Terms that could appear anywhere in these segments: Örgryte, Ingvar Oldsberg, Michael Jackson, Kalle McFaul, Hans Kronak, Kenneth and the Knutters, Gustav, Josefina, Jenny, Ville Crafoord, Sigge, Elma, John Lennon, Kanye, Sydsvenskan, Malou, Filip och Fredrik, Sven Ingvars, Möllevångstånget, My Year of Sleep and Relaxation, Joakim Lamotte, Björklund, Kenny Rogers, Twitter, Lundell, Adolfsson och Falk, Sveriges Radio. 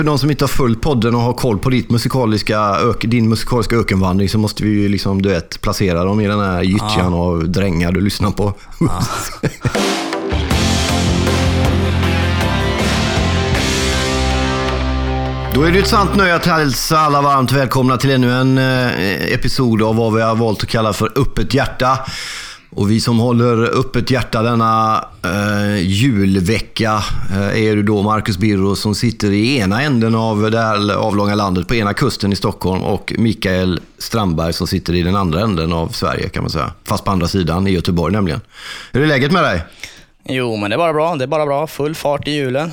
för de som inte har följt podden och har koll på din musikaliska ökenvandring, så måste vi ju liksom, du vet, placera dem i den här gyttjan av drängar du lyssnar på. Ja. Då är det ett sant nöje att hälsa alla varmt välkomna till ännu en episod av vad vi har valt att kalla för Öppet hjärta. Och vi som håller öppet hjärta denna julvecka är ju då Marcus Birro som sitter i ena änden av det här avlånga landet, på ena kusten i Stockholm, och Mikael Strandberg som sitter i den andra änden av Sverige, kan man säga. Fast på andra sidan, i Göteborg nämligen. Hur är läget med dig? Jo, men det är bara bra. Det är bara bra. Full fart i julen.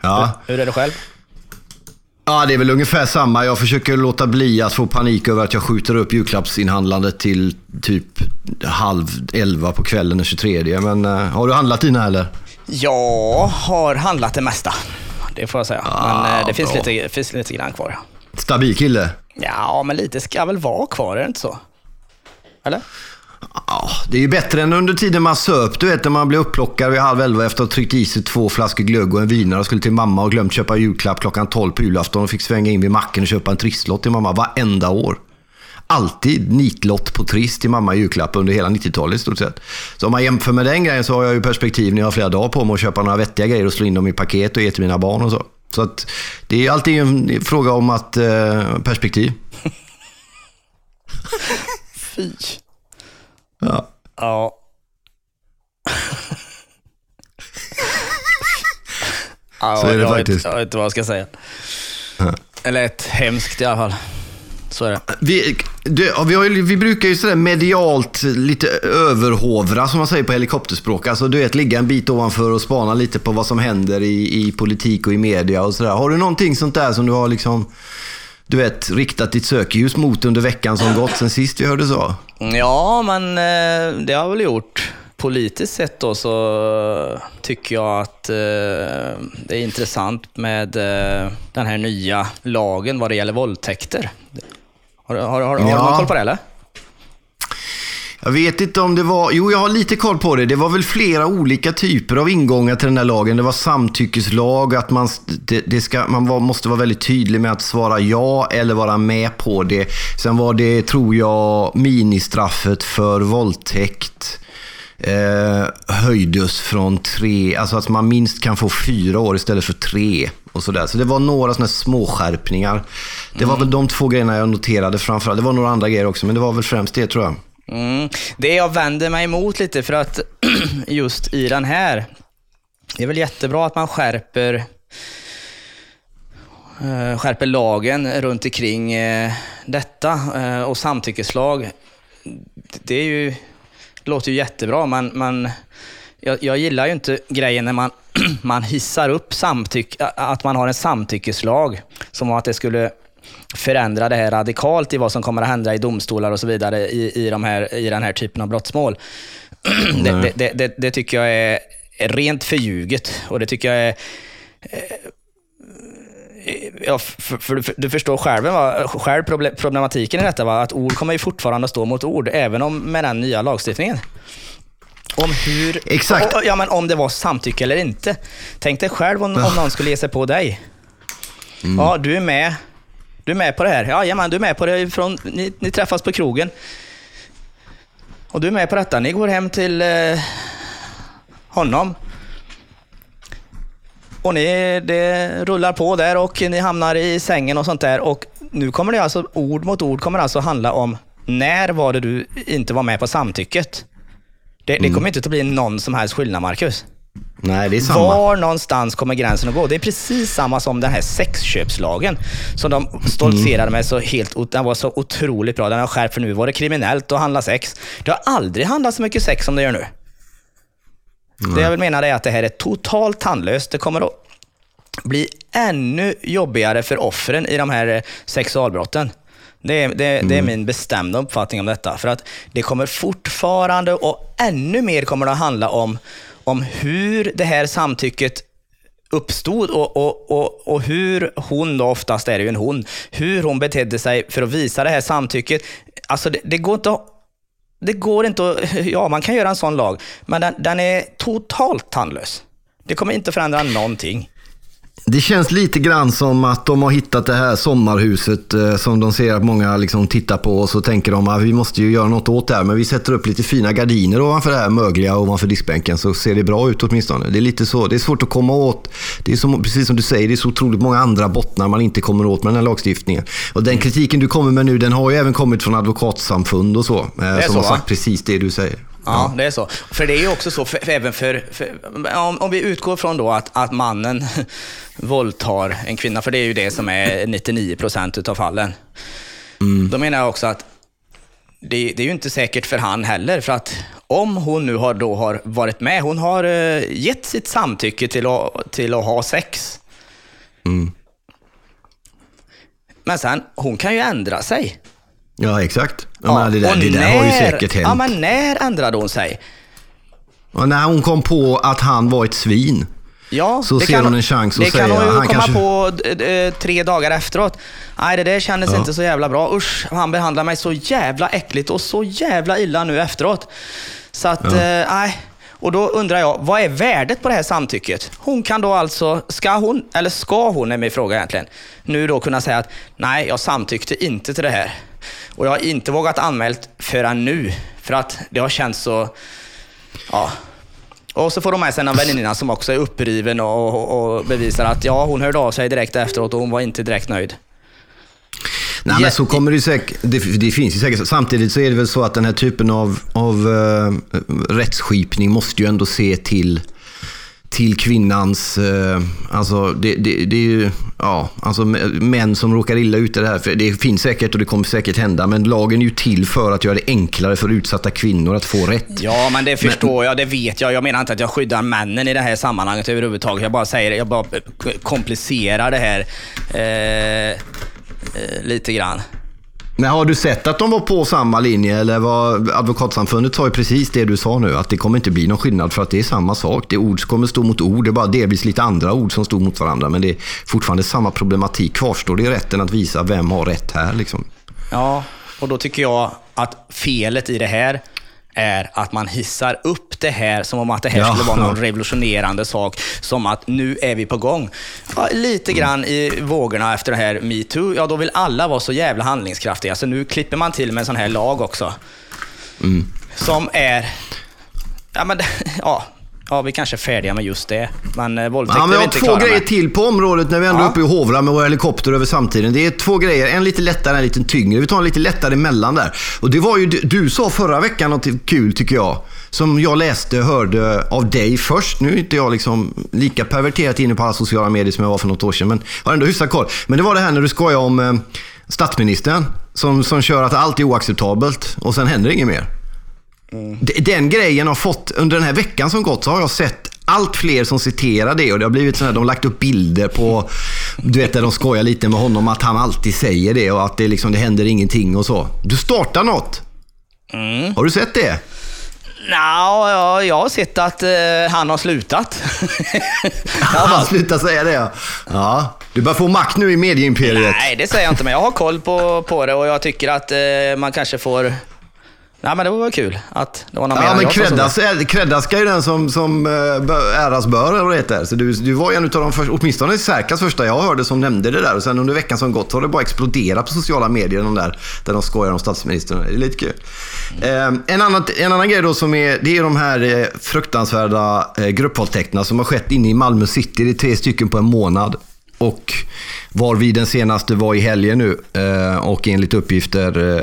Ja. Hur är det själv? Ja, det är väl ungefär samma. Jag försöker låta bli att få panik över att jag skjuter upp julklappsinhandlandet till typ 22:30 på kvällen den 23. Men har du handlat dina eller? Jag har handlat det mesta, det får jag säga. Men det finns lite grann kvar. Stabil kille? Ja, men lite ska väl vara kvar, är det inte så? Eller? Ja, det är ju bättre än under tiden man söp. Du vet, när man blev upplockad vid 22:30 efter att ha tryckt i sig 2 flaskor glögg och en vinare och skulle till mamma och glömt köpa julklapp klockan 12 på julafton och fick svänga in vid macken och köpa en trisslott till mamma varenda år. Alltid nitlott på trist till mamma i julklapp under hela 90-talet i stort sett. Så om man jämför med den grejen så har jag ju perspektiv när jag har flera dagar på mig att köpa några vettiga grejer och slå in dem i paket och ge till mina barn och så. Så att det är alltid en fråga om att perspektiv. Fy. Ja. Ja. Så är det faktiskt. Jag vet inte vad jag ska säga. Ja. Eller ett hemskt i alla fall. Så är det. Vi brukar ju sådär medialt lite överhovra, som man säger på helikopterspråk. Alltså du vet, ligga en bit ovanför och spana lite på vad som händer i politik och i media och sådär. Har du någonting sånt där som du har liksom, du vet, riktat ditt sökljus mot under veckan som gått sen sist vi hörde så? Ja, men det har jag väl gjort. Politiskt sett då så tycker jag att det är intressant med den här nya lagen vad det gäller våldtäkter. Har du koll på det eller? Jag vet inte om det var... Jo, jag har lite koll på det. Det var väl flera olika typer av ingångar till den här lagen. Det var samtyckeslag, att man måste vara väldigt tydlig med att svara ja eller vara med på det. Sen var det, tror jag, ministraffet för våldtäkt höjdes från 3... Alltså att man minst kan få 4 år istället för 3 och sådär. Så det var några sådana små skärpningar. Det var väl de 2 grejerna jag noterade framförallt. Det var några andra grejer också, men det var väl främst det, tror jag. Det jag vänder mig emot lite, för att just i den här, det är väl jättebra att man skärper lagen runt omkring detta och samtyckeslag. Det är ju, det låter ju jättebra, men jag gillar ju inte grejen när man hissar upp att man har en samtyckeslag som att det skulle förändra det här radikalt i vad som kommer att hända i domstolar och så vidare i den här typen av brottsmål. Det tycker jag är rent förljuget, och det tycker jag är... Ja, för du förstår själv problematiken i detta, va? Att ord kommer ju fortfarande att stå mot ord även om med den nya lagstiftningen. Om hur... Exakt. Ja, men om det var samtycke eller inte. Tänk dig själv om någon skulle ge sig på dig. Ja, du är med. Du är med på det här. Jajamän, du är med på det från, ni träffas på krogen. Och du är med på detta. Ni går hem till honom. Och det rullar på där och ni hamnar i sängen och sånt där. Och nu kommer det alltså, ord mot ord kommer alltså handla om när var det du inte var med på samtycket. Det kommer inte att bli någon som helst skillnad, Marcus. Nej, det är samma. Var någonstans kommer gränsen att gå? Det är precis samma som den här sexköpslagen som de stoltserade med så helt. Den var så otroligt bra. Den har skärpt, för nu var det kriminellt att handla sex. Det har aldrig handlat så mycket sex som det gör nu. Mm. Det jag vill mena är att det här är totalt tandlöst. Det kommer att bli ännu jobbigare för offren i de här sexualbrotten. Det är min bestämda uppfattning om detta. För att det kommer fortfarande, och ännu mer kommer det att handla om hur det här samtycket uppstod och hur hon, då oftast är det ju en hon, hur hon betedde sig för att visa det här samtycket. Alltså det går inte att, ja, man kan göra en sån lag, men den är totalt tandlös. Det kommer inte förändra någonting. Det känns lite grann som att de har hittat det här sommarhuset som de ser att många liksom tittar på, och så tänker de att vi måste ju göra något åt det här, men vi sätter upp lite fina gardiner ovanför det här mögliga, ovanför diskbänken, så ser det bra ut åtminstone. Det är lite så, det är svårt att komma åt. Det är som, precis som du säger, det är så otroligt många andra bottnar man inte kommer åt med den här lagstiftningen. Och den kritiken du kommer med nu, den har ju även kommit från advokatsamfund och så, som har sagt precis det du säger. Ja, det är så. För det är ju också så, även om vi utgår från då att mannen våldtar en kvinna, för det är ju det som är 99% av fallen. Mm. Då menar jag också att det är ju inte säkert för han heller, för att om hon nu har varit med, hon har gett sitt samtycke till att ha sex. Mm. Men sen, hon kan ju ändra sig. Ja, exakt. Ja, det där har ju säkert hänt. Ja, men när ändrade hon sig? Ja, när hon kom på att han var ett svin. Ja, så ser hon en chans att säga. Det kan hon ju komma på 3 dagar efteråt. Nej, det där kändes inte så jävla bra. Usch, han behandlar mig så jävla äckligt och så jävla illa nu efteråt. Så att, nej. Och då undrar jag, vad är värdet på det här samtycket? Hon kan då alltså, ska hon, är min fråga egentligen, nu då kunna säga att nej, jag samtyckte inte till det här. Och jag har inte vågat anmält förrän nu, för att det har känts så. Ja. Och så får de med sig en väninna som också är uppriven och bevisar att ja, hon hörde av sig direkt efteråt och hon var inte direkt nöjd. Nej, men så kommer det säkert. Det finns ju säkert. Samtidigt så är det väl så att den här typen av rättsskipning måste ju ändå se till kvinnans, alltså det är ju, ja, alltså män som råkar illa ut i det här, för det finns säkert och det kommer säkert hända, men lagen är ju till för att göra det enklare för utsatta kvinnor att få rätt. Ja, men det förstår jag, det vet jag. Jag menar inte att jag skyddar männen i det här sammanhanget överhuvudtaget. Jag bara säger, jag bara komplicerar det här lite grann. Men har du sett att de var på samma linje, eller vad advokatsamfundet sa ju precis det du sa nu, att det kommer inte bli någon skillnad för att det är samma sak. Det ord kommer stå mot ord, det är bara delvis lite andra ord som står mot varandra, men det är fortfarande samma problematik kvarstår. Det är rätten att visa vem har rätt här liksom. Ja, och då tycker jag att felet i det här är att man hissar upp det här som om att det här skulle vara någon revolutionerande sak, som att nu är vi på gång. Ja, lite grann i vågorna efter det här MeToo, ja, då vill alla vara så jävla handlingskraftiga, så nu klipper man till med en sån här lag också. Mm. Som är vi kanske är färdiga med just det. Men våldtäkt är inte klara med. Två grejer till på området när vi ändå är uppe i Hovra med vår helikopter över samtiden. Det är 2 grejer, en lite lättare, en lite tyngre. Vi tar en lite lättare emellan där. Och det var ju, du sa förra veckan något kul tycker jag, som jag läste och hörde av dig först. Nu är inte jag liksom lika perverterat inne på alla sociala medier som jag var för något år sedan, men har ändå hyfsat koll. Men det var det här när du skojar om statsministern som kör att allt är oacceptabelt och sen händer inget mer. Mm. Den grejen har fått, under den här veckan som gått så har jag sett allt fler som citerar det, och det har blivit så här, de har lagt upp bilder på, du vet, där de skojar lite med honom att han alltid säger det och att det liksom, det händer ingenting och så. Du startar något. Mm. Har du sett det? Jag har sett att han har slutat. Han slutar säga det. Ja. Du bara får makt nu i medieimperiet. Nej, det säger jag inte, men jag har koll på det, och jag tycker att man kanske får. Nej, men det var väl kul att det var någon mer. Men kreddas ska ju den som äras bör, eller heter. Så du var en av de första, åtminstone i särklass första jag hörde som nämnde det där, och sen under veckan som gått har det bara exploderat på sociala medier där de skojar om statsministern. Det är lite kul. En annan grej då som är, det är de här fruktansvärda gruppvåldtäkterna som har skett inne i Malmö City. Det är 3 stycken på en månad. Och var vi den senaste var i helgen nu, och enligt uppgifter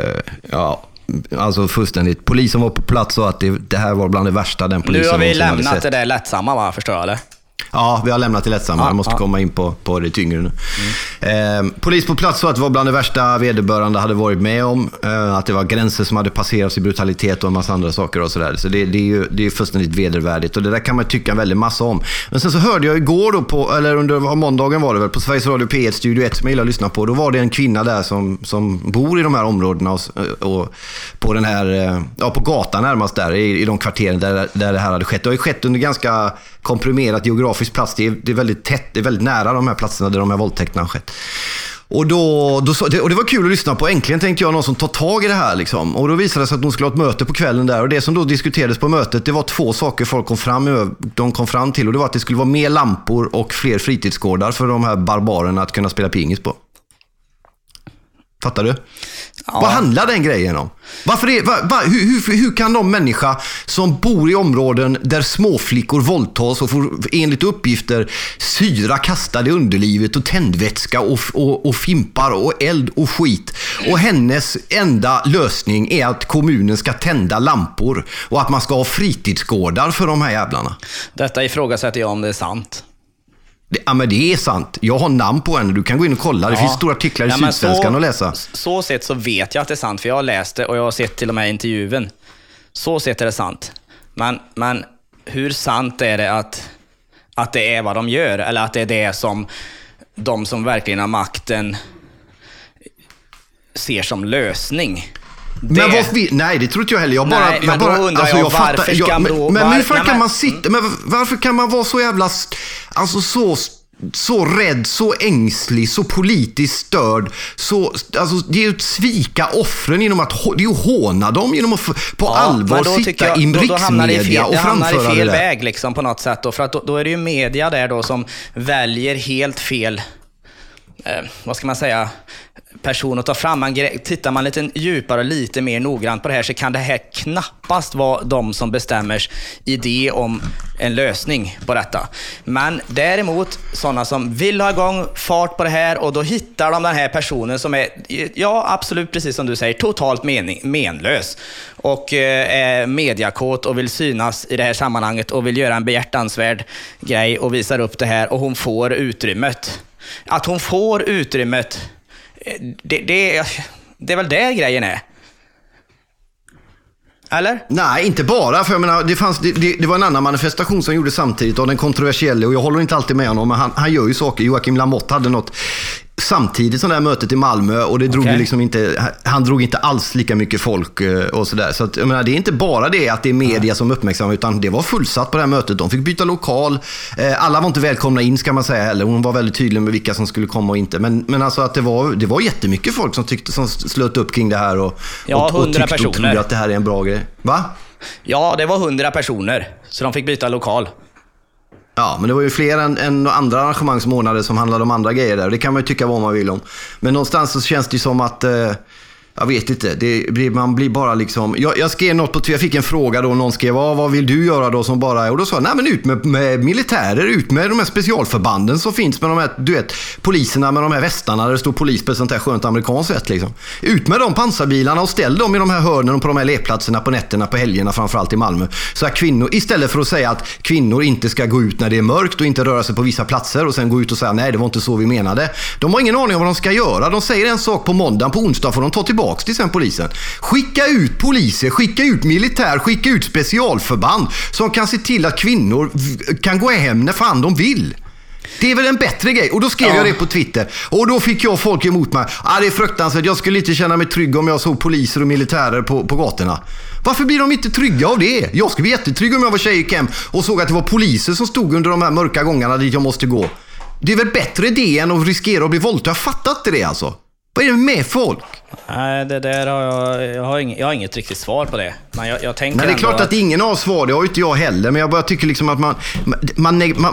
alltså fullständigt. Polisen var på plats och att det här var bland det värsta den polisen. Nu har vi lämnat det där lättsamma, va? Förstår jag, eller? Ja, vi har lämnat det lättsamma. Jag måste komma in på det tyngre nu. Mm. Polis på plats så att det var bland det värsta vederbörande hade varit med om. Att det var gränser som hade passerats i brutalitet och en massa andra saker och sådär. Så det är ju fullständigt vedervärdigt. Och det där kan man tycka en väldigt massa om. Men sen så hörde jag igår då eller under måndagen var det väl, på Sveriges Radio P1 Studio 1 som jag gillar att lyssna på. Då var det en kvinna där som bor i de här områdena och på den här, på gatan närmast där, i de kvarteren där det här hade skett. Det har ju skett under ganska komprimerat geografiskt plats. Det är väldigt tätt, det är väldigt nära de här platserna där de här våldtäkterna har skett. Och, och det var kul att lyssna på. Äntligen tänkte jag någon som tar tag i det här liksom. Och då visade det sig att de skulle ha ett möte på kvällen där. Och det som då diskuterades på mötet, det var två saker folk kom fram till. Och det var att det skulle vara mer lampor och fler fritidsgårdar för de här barbarerna att kunna spela pingis på. Fattar du? Ja. Vad handlar den grejen om? Varför är, hur kan de människa som bor i områden där småflickor våldtas och får enligt uppgifter syra kastade i underlivet och tändvätska och fimpar och eld och skit, och hennes enda lösning är att kommunen ska tända lampor och att man ska ha fritidsgårdar för de här jävlarna? Detta ifrågasätter jag om det är sant. Ja, men det är sant. Jag har namn på henne. Du kan gå in och kolla. Det finns stora artiklar i Sydsvenskan att läsa. Så sett så vet jag att det är sant. För jag har läst det och jag har sett till de här intervjun. Så sett är det sant. Men hur sant är det att det är vad de gör? Eller att det är det som de som verkligen har makten ser som lösning? Det... Men nej, det tror inte jag heller. Varför kan man vara så jävla så rädd, så ängslig, så politiskt störd, så det är ju att svika offren genom att håna dem genom att allvar sitta i riksmedia och framföra det. Fel väg liksom på något sätt då, för att då är det ju media där då som väljer helt fel vad ska man säga, person att ta fram. Tittar man lite djupare och lite mer noggrant på det här, så kan det här knappast vara de som bestämmer idé om en lösning på detta. Men däremot sådana som vill ha igång fart på det här, och då hittar de den här personen som är, ja absolut precis som du säger, totalt menlös och är mediakåt och vill synas i det här sammanhanget och vill göra en behjärtansvärd grej och visar upp det här, och hon får utrymmet. Att hon får utrymmet, det är väl där grejen är. Eller? Nej, inte bara, för jag menar, det var en annan manifestation som gjorde samtidigt av den kontroversiella, och jag håller inte alltid med honom, men han gör ju saker. Joakim Lamotte hade något samtidigt som det här mötet i Malmö, och det drog ju liksom inte, han drog inte alls lika mycket folk och sådär. Så att, jag menar, det är inte bara det att det är media som uppmärksammar, utan det var fullsatt på det här mötet. De fick byta lokal. Alla var inte välkomna in, ska man säga, heller. Hon var väldigt tydlig med vilka som skulle komma och inte. Men alltså att det var jättemycket folk som slöt upp kring det här och tyckte och trodde att det här är en bra grej. Va? Ja, det var 100 personer, så de fick byta lokal. Ja, men det var ju fler än andra arrangemangsmånader som handlade om andra grejer där. Det kan man ju tycka vad man vill om. Men någonstans så känns det ju som att... jag vet inte, man blir bara liksom... Jag skrev något på... Jag fick en fråga då, någon skrev, vad vill du göra då som bara... Och då sa jag, nej men ut med militärer, ut med de här specialförbanden som finns, med de här, du vet, poliserna med de här västarna där det står polis på ett sånt här skönt amerikanskt sätt liksom. Ut med de pansarbilarna och ställ dem i de här hörnen och på de här lekplatserna på nätterna, på helgerna, framförallt i Malmö. Så att kvinnor, istället för att säga att kvinnor inte ska gå ut när det är mörkt och inte röra sig på vissa platser och sen gå ut och säga, nej det var inte så vi menade. De har ingen aning om vad de ska göra. De säger en sak på måndag, på onsdag får de ta tillbaka till sen polisen. Skicka ut poliser, skicka ut militär, skicka ut specialförband som kan se till att kvinnor kan gå hem när fan de vill. Det är väl en bättre grej. Och då skrev jag det på Twitter. Och då fick jag folk emot mig. Det är fruktansvärt. Jag skulle inte känna mig trygg om jag såg poliser och militärer på gatorna. Varför blir de inte trygga av det? Jag skulle bli jättetrygg om jag var tjej i camp och såg att det var poliser som stod under de här mörka gångarna dit jag måste gå. Det är väl bättre det än att riskera att bli våldtagen. Jag fattar inte det alltså. Vad är det med folk? Nej, det där har jag har inget riktigt svar på det. Men jag tänker, men det är klart att ingen har svar, det har ju inte jag heller. Men jag bara tycker liksom att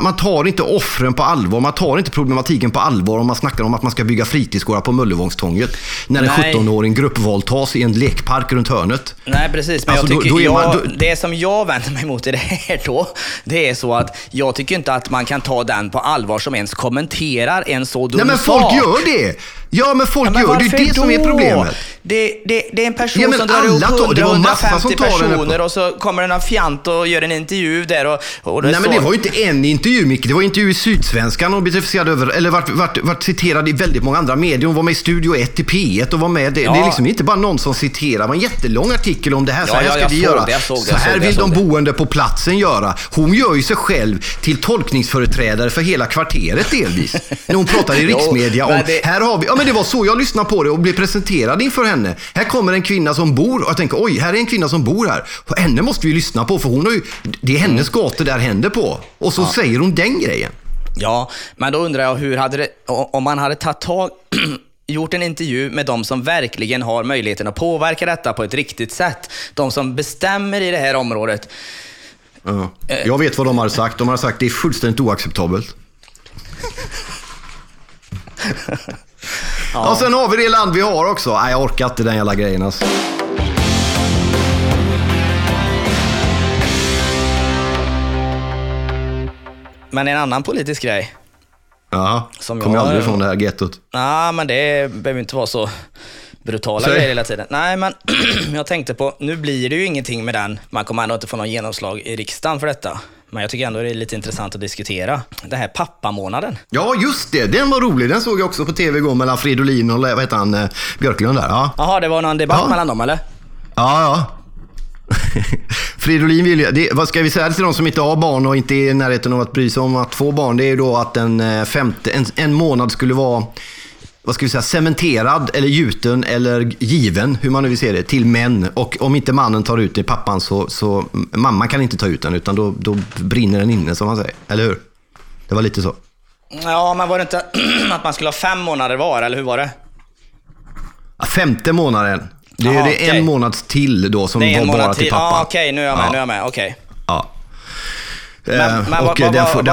man tar inte offren på allvar. Man tar inte problematiken på allvar om man snackar om att man ska bygga fritidsgårdar på Möllevångstånget när en 17-åring gruppvåldtas i en lekpark runt hörnet. Nej, precis. Men alltså, jag tycker det som jag vänder mig emot i det här då, det är så att jag tycker inte att man kan ta den på allvar som ens kommenterar en så dum sak. Nej, men folk gör det! Ja, men folk gör det. Det är det som är problemet. Det är en person som drar ihop 150 personer och så kommer den av fjant och gör en intervju där. Men det var ju inte en intervju, Micke. Det var en intervju i Sydsvenskan och betraffad över, eller vart citerad i väldigt många andra medier. Hon var med i Studio 1 i P1 och var med. Det är liksom inte bara någon som citerar. Det var en jättelång artikel om det här. Så här ska vi göra. Så här vill de boende på platsen göra. Hon gör ju sig själv till tolkningsföreträdare för hela kvarteret delvis. När hon pratar i riksmedia om, här har vi... Men det var så jag lyssnade på det och blev presenterad inför henne. Här kommer en kvinna som bor, och jag tänker, oj, här är en kvinna som bor här. Och henne måste vi lyssna på, för hon har ju, det är hennes gator där händer på. Och så säger hon den grejen. Ja, men då undrar jag, hur hade det, om man hade tagit tag gjort en intervju med de som verkligen har möjligheten att påverka detta på ett riktigt sätt. De som bestämmer i det här området. Ja. Jag vet vad de har sagt. De har sagt att det är fullständigt oacceptabelt. Ja. Och sen har vi det land vi har också. Nej, jag orkar inte den jävla grejen alltså. Men en annan politisk grej. Ja, kommer jag aldrig från det här gettot. Nej, men det behöver inte vara så brutala grejer hela tiden. Nej, men jag tänkte på, nu blir det ju ingenting med den. Man kommer ändå inte få någon genomslag i riksdagen för detta. Men jag tycker ändå det är lite intressant att diskutera. Den här pappamånaden. Ja, just det. Den var rolig. Den såg jag också på tv igår mellan Fridolin och vad heter han, Björklund där. Ja. Jaha, det var någon debatt mellan dem, eller? Ja, ja. Fridolin vill ju, det, vad ska vi säga till de som inte har barn och inte är i närheten av att bry sig om att få barn, det är ju då att en månad skulle vara, vad ska vi säga, cementerad eller gjuten eller given, hur man nu vill se det, till män, och om inte mannen tar ut det, pappan, så mamman kan inte ta ut den, utan då brinner den inne, som man säger, eller hur? Det var lite så. Ja, men var det inte att man skulle ha 5 månader var, eller hur var det? 5:e månaden. Det är en månad till då som var bara till pappa. Ja, okej, nu är jag med, okej. Ja. Men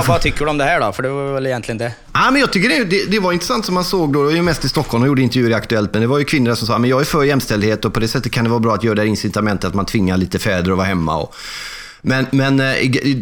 vad tycker du om det här då? För det var väl egentligen det. Ja, men jag tycker det var intressant som man såg då. Det var ju mest i Stockholm och gjorde intervjuer i Aktuellt. Men det var ju kvinnor som sa, men jag är för jämställdhet, och på det sättet kan det vara bra att göra det incitamentet att man tvingar lite fäder att vara hemma. Men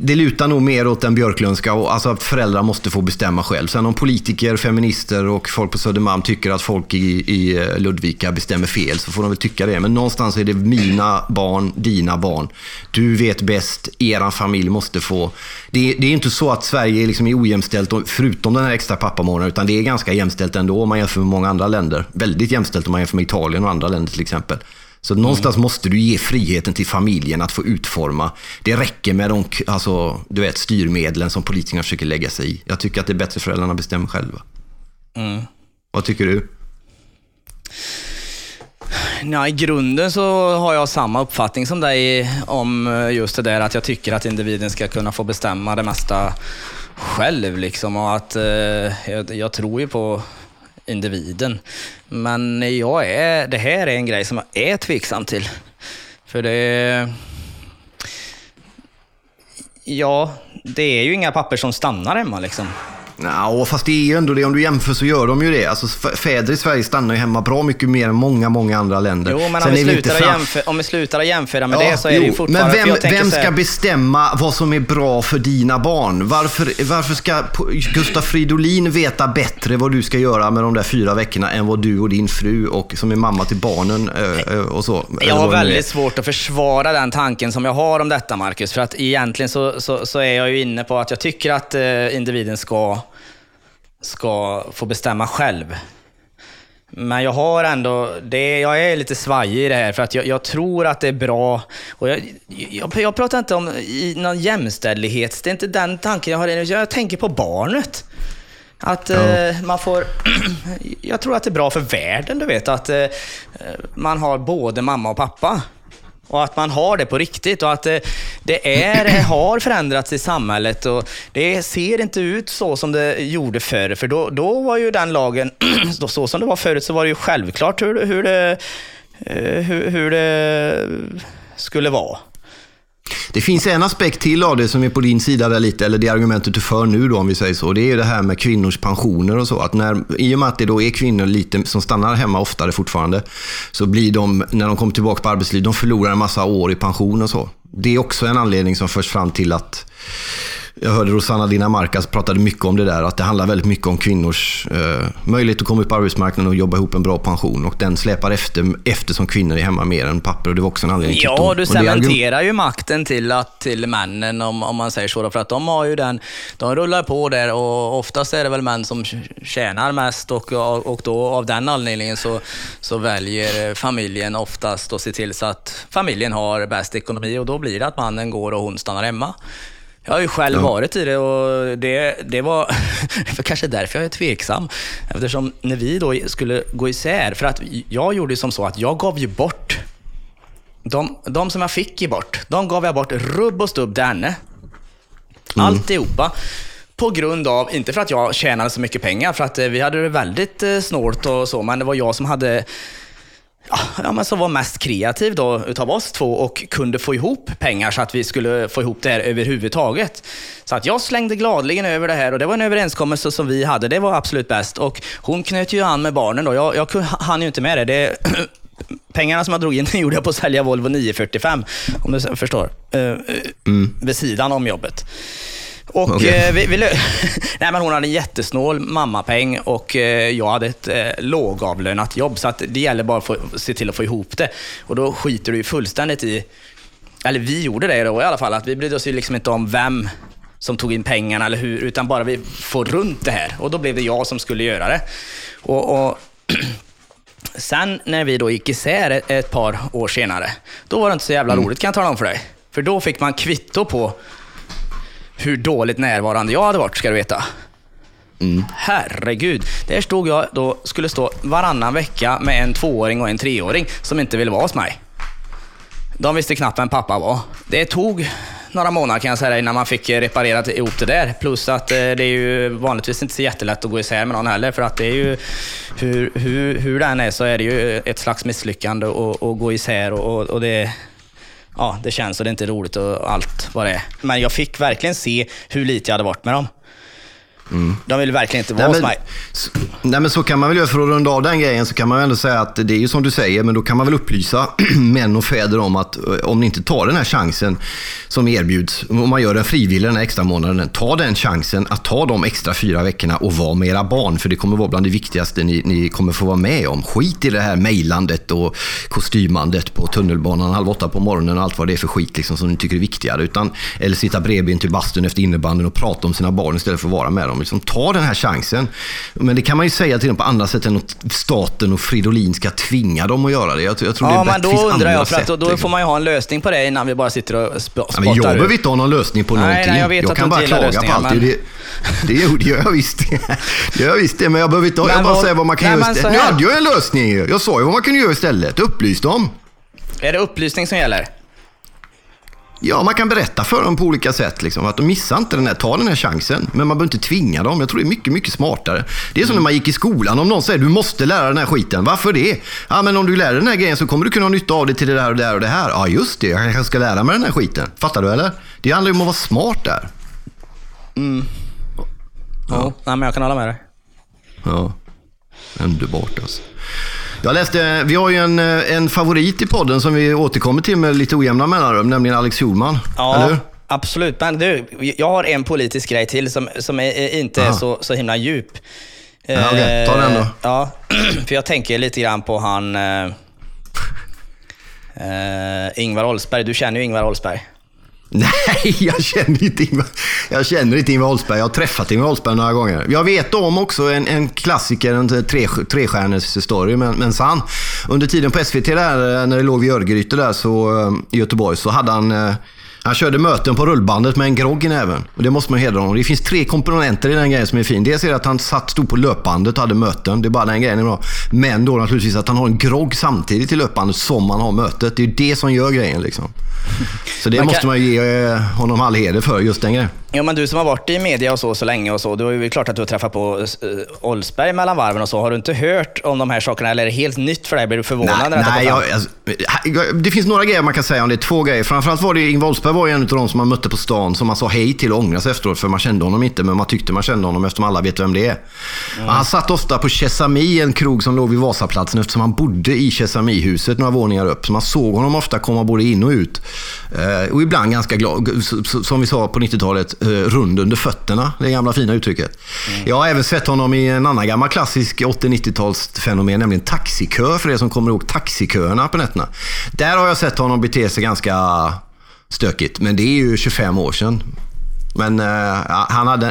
det lutar nog mer åt den björklundska, och alltså att föräldrar måste få bestämma själv. Sen om politiker, feminister och folk på Södermalm tycker att folk i Ludvika bestämmer fel, så får de väl tycka det. Men någonstans är det mina barn, dina barn. Du vet bäst, eran familj måste få. Det är inte så att Sverige liksom är ojämställt förutom den här extra pappamånaden, utan det är ganska jämställt ändå om man jämför med många andra länder. Väldigt jämställt om man jämför med Italien och andra länder till exempel. Så någonstans måste du ge friheten till familjen att få utforma. Det räcker med de styrmedlen som politikerna försöker lägga sig i. Jag tycker att det är bättre föräldrarna bestämmer själva. Mm. Vad tycker du? Nej, i grunden så har jag samma uppfattning som dig om just det där, att jag tycker att individen ska kunna få bestämma det mesta själv liksom, och att jag tror ju på individen. Men det här är en grej som jag är tveksam till. För det är ju inga papper som stannar hemma liksom. Ja, fast det är ju ändå det. Om du jämför så gör de ju det. Alltså, fäder i Sverige stannar ju hemma bra mycket mer än många andra länder. Jo, men om vi slutar att jämföra med det, så är det ju fortfarande... Men vem ska bestämma vad som är bra för dina barn? Varför ska Gustaf Fridolin veta bättre vad du ska göra med de där 4 veckorna än vad du och din fru, och som är mamma till barnen, och så? Jag har väldigt svårt att försvara den tanken som jag har om detta, Marcus. För att egentligen så är jag ju inne på att jag tycker att individen ska få bestämma själv. Men jag har ändå jag är lite svajig i det här, för att jag tror att det är bra, och jag pratar inte om någon jämställdhet. Det är inte den tanken jag har. Jag tänker på barnet. Att man får jag tror att det är bra för världen, du vet, att man har både mamma och pappa. Och att man har det på riktigt, och att det har förändrats i samhället, och det ser inte ut så som det gjorde förr. För då var ju den lagen så som det var förut, så var det ju självklart hur det skulle vara. Det finns en aspekt till av det som är på din sida där lite, eller det argumentet du för nu då, om vi säger så. Det är ju det här med kvinnors pensioner och så, att i och med att det då är kvinnor lite som stannar hemma oftare fortfarande, så blir de, när de kommer tillbaka på arbetslivet, de förlorar en massa år i pension och så. Det är också en anledning som förs fram till att jag hörde Rosanna Dinamarcas pratade mycket om det där, att det handlar väldigt mycket om kvinnors möjlighet att komma ut på arbetsmarknaden och jobba ihop en bra pension, och den släpar efter som kvinnor är hemma mer än papper, och det var också en anledning. Ja, du cementerar ju makten till männen, om man säger så då, för att de har ju de rullar på där, och oftast är det väl män som tjänar mest, och då av den anledningen så väljer familjen oftast att se till så att familjen har bäst ekonomi, och då blir det att mannen går och hon stannar hemma. Jag har ju själv varit i det, och det var för kanske därför jag är tveksam. Eftersom när vi då skulle gå isär, för att jag gjorde ju som så att jag gav ju bort de som jag fick bort, de gav jag bort rubb och stubb där inne. Alltihopa. på grund av, inte för att jag tjänade så mycket pengar, för att vi hade det väldigt snålt och så, men det var jag som hade, ja, men som var mest kreativ då utav oss två och kunde få ihop pengar så att vi skulle få ihop det här överhuvudtaget. Så att jag slängde gladligen över det här, och det var en överenskommelse som vi hade, det var absolut bäst. Och hon knöt ju an med barnen då, jag hann ju inte med det, det pengarna som jag drog in gjorde jag på att sälja Volvo 945, om du förstår, vid sidan om jobbet. Och okay. Nej, men hon hade en jättesnål mammapeng, och jag hade ett lågavlönat jobb. Så att det gäller bara att se till att få ihop det. Och då skiter du ju fullständigt i, eller vi gjorde det då i alla fall, att vi brydde oss ju liksom inte om vem som tog in pengarna eller hur, utan bara vi får runt det här. Och då blev det jag som skulle göra det. Och sen när vi då gick isär ett par år senare, då var det inte så jävla roligt, kan jag tala om för dig. För då fick man kvitto på hur dåligt närvarande jag hade varit, ska du veta. Herregud. Där stod jag då, skulle stå varannan vecka med en 2-åring och en 3-åring som inte ville vara hos mig. De visste knappt vem pappa var. Det tog några månader, kan jag säga, innan man fick reparerat ihop det där. Plus att det är ju vanligtvis inte så jättelätt att gå isär med någon heller, för att det är ju hur den är, så är det ju ett slags misslyckande att gå isär, och det, ja, det känns, och det är inte roligt och allt vad det är. Men jag fick verkligen se hur lite jag hade varit med dem. De ville verkligen inte vara hos mig. Nej, men så kan man väl göra, för att runda av den grejen, så kan man väl ändå säga att det är ju som du säger, men då kan man väl upplysa män och fäder om att om ni inte tar den här chansen som erbjuds, om man gör den frivillig den här extra månaden, ta den chansen att ta de extra 4 veckorna och vara med era barn, för det kommer vara bland det viktigaste ni kommer få vara med om. Skit i det här mejlandet och kostymandet på tunnelbanan 7:30 på morgonen och allt vad det är för skit liksom, som ni tycker är viktigare, utan, eller sitta bredvid till bastun efter innebanden och prata om sina barn istället för att vara med dem. Liksom, ta den här chansen. Men det kan man ju säga till dem på andra sätt än att staten och Fridolin ska tvinga dem att göra det. Jag tror ja, det är bättre, finns andra sätt. Då liksom, får man ju ha en lösning på det innan vi bara sitter och spottar ut. Ja, jag behöver inte ha någon lösning på någonting. Nej, jag kan bara klaga på allt. Men det gör jag visst. Det gör jag visst, men jag behöver inte ha, jag bara säger vad man kan göra istället. Nu hade jag en lösning. Jag sa ju vad man kunde göra istället. Upplys dem. Är det upplysning som gäller? Ja, man kan berätta för dem på olika sätt liksom, att de missar inte den här, ta den här chansen, men man behöver inte tvinga dem. Jag tror det är mycket, mycket smartare. Det är som när man gick i skolan, om någon säger du måste lära den här skiten, varför det? Ja, men om du lär den här grejen så kommer du kunna ha nytta av det till det där och det där och det här. Ja, just det, jag kanske ska lära mig den här skiten. Fattar du eller? Det handlar ju om att vara smart där. Ja, nej, men jag kan hålla med dig. Ja, underbart alltså. Jag läste, vi har ju en favorit i podden som vi återkommer till med lite ojämna mellanrum, nämligen Alex Schulman. Ja, eller? Absolut. Men du, jag har en politisk grej till som är inte så himla djup. Ja, okej, ta den då. Ja, för jag tänker lite grann på han Ingvar Oldsberg. Du känner ju Ingvar Oldsberg. Nej, jag känner inte Ingvar Oldsberg. Jag har träffat Ingvar Oldsberg några gånger. Jag vet om också en klassiker, en trestjärners historia, men sann. Under tiden på SVT där, när det låg vid Örgryte där, så i Göteborg, så hade han körde möten på rullbandet med en grogg i näven. Och det måste man hedra honom. Det finns 3 komponenter i den grejen som är fin. Dels är det att han stod på löpbandet och hade möten. Det är bara den grejen är bra. Men då naturligtvis att han har en grogg samtidigt i löpbandet som man har mötet. Det är ju det som gör grejen liksom. Så det måste man ju ge honom all heder för, just den grejen. Ja, men du som har varit i media och så länge och så, det är ju klart att du har träffat på Oldsberg mellan varven och så. Har du inte hört om de här sakerna, eller är det helt nytt för dig? Blir du förvånad? Nej, det finns några grejer man kan säga om det. 2 grejer. Framförallt var det Ingvar Oldsberg var ju en av de som man mötte på stan som man sa hej till och ångras efteråt, för man kände honom inte, men man tyckte man kände honom eftersom alla vet vem det är. Han satt ofta på Kesami, en krog som låg vid Vasaplatsen, eftersom han bodde i Kesamihuset några våningar upp, så man såg honom ofta komma både in och ut. Och ibland ganska glad, som vi sa på 90-talet, rund under fötterna, det gamla fina uttrycket. Jag har även sett honom i en annan gammal klassisk 80-90-talsfenomen, nämligen taxikö, för det som kommer ihåg taxiköerna på nätterna. Där har jag sett honom bete sig ganska stökigt, men det är ju 25 år sedan. Men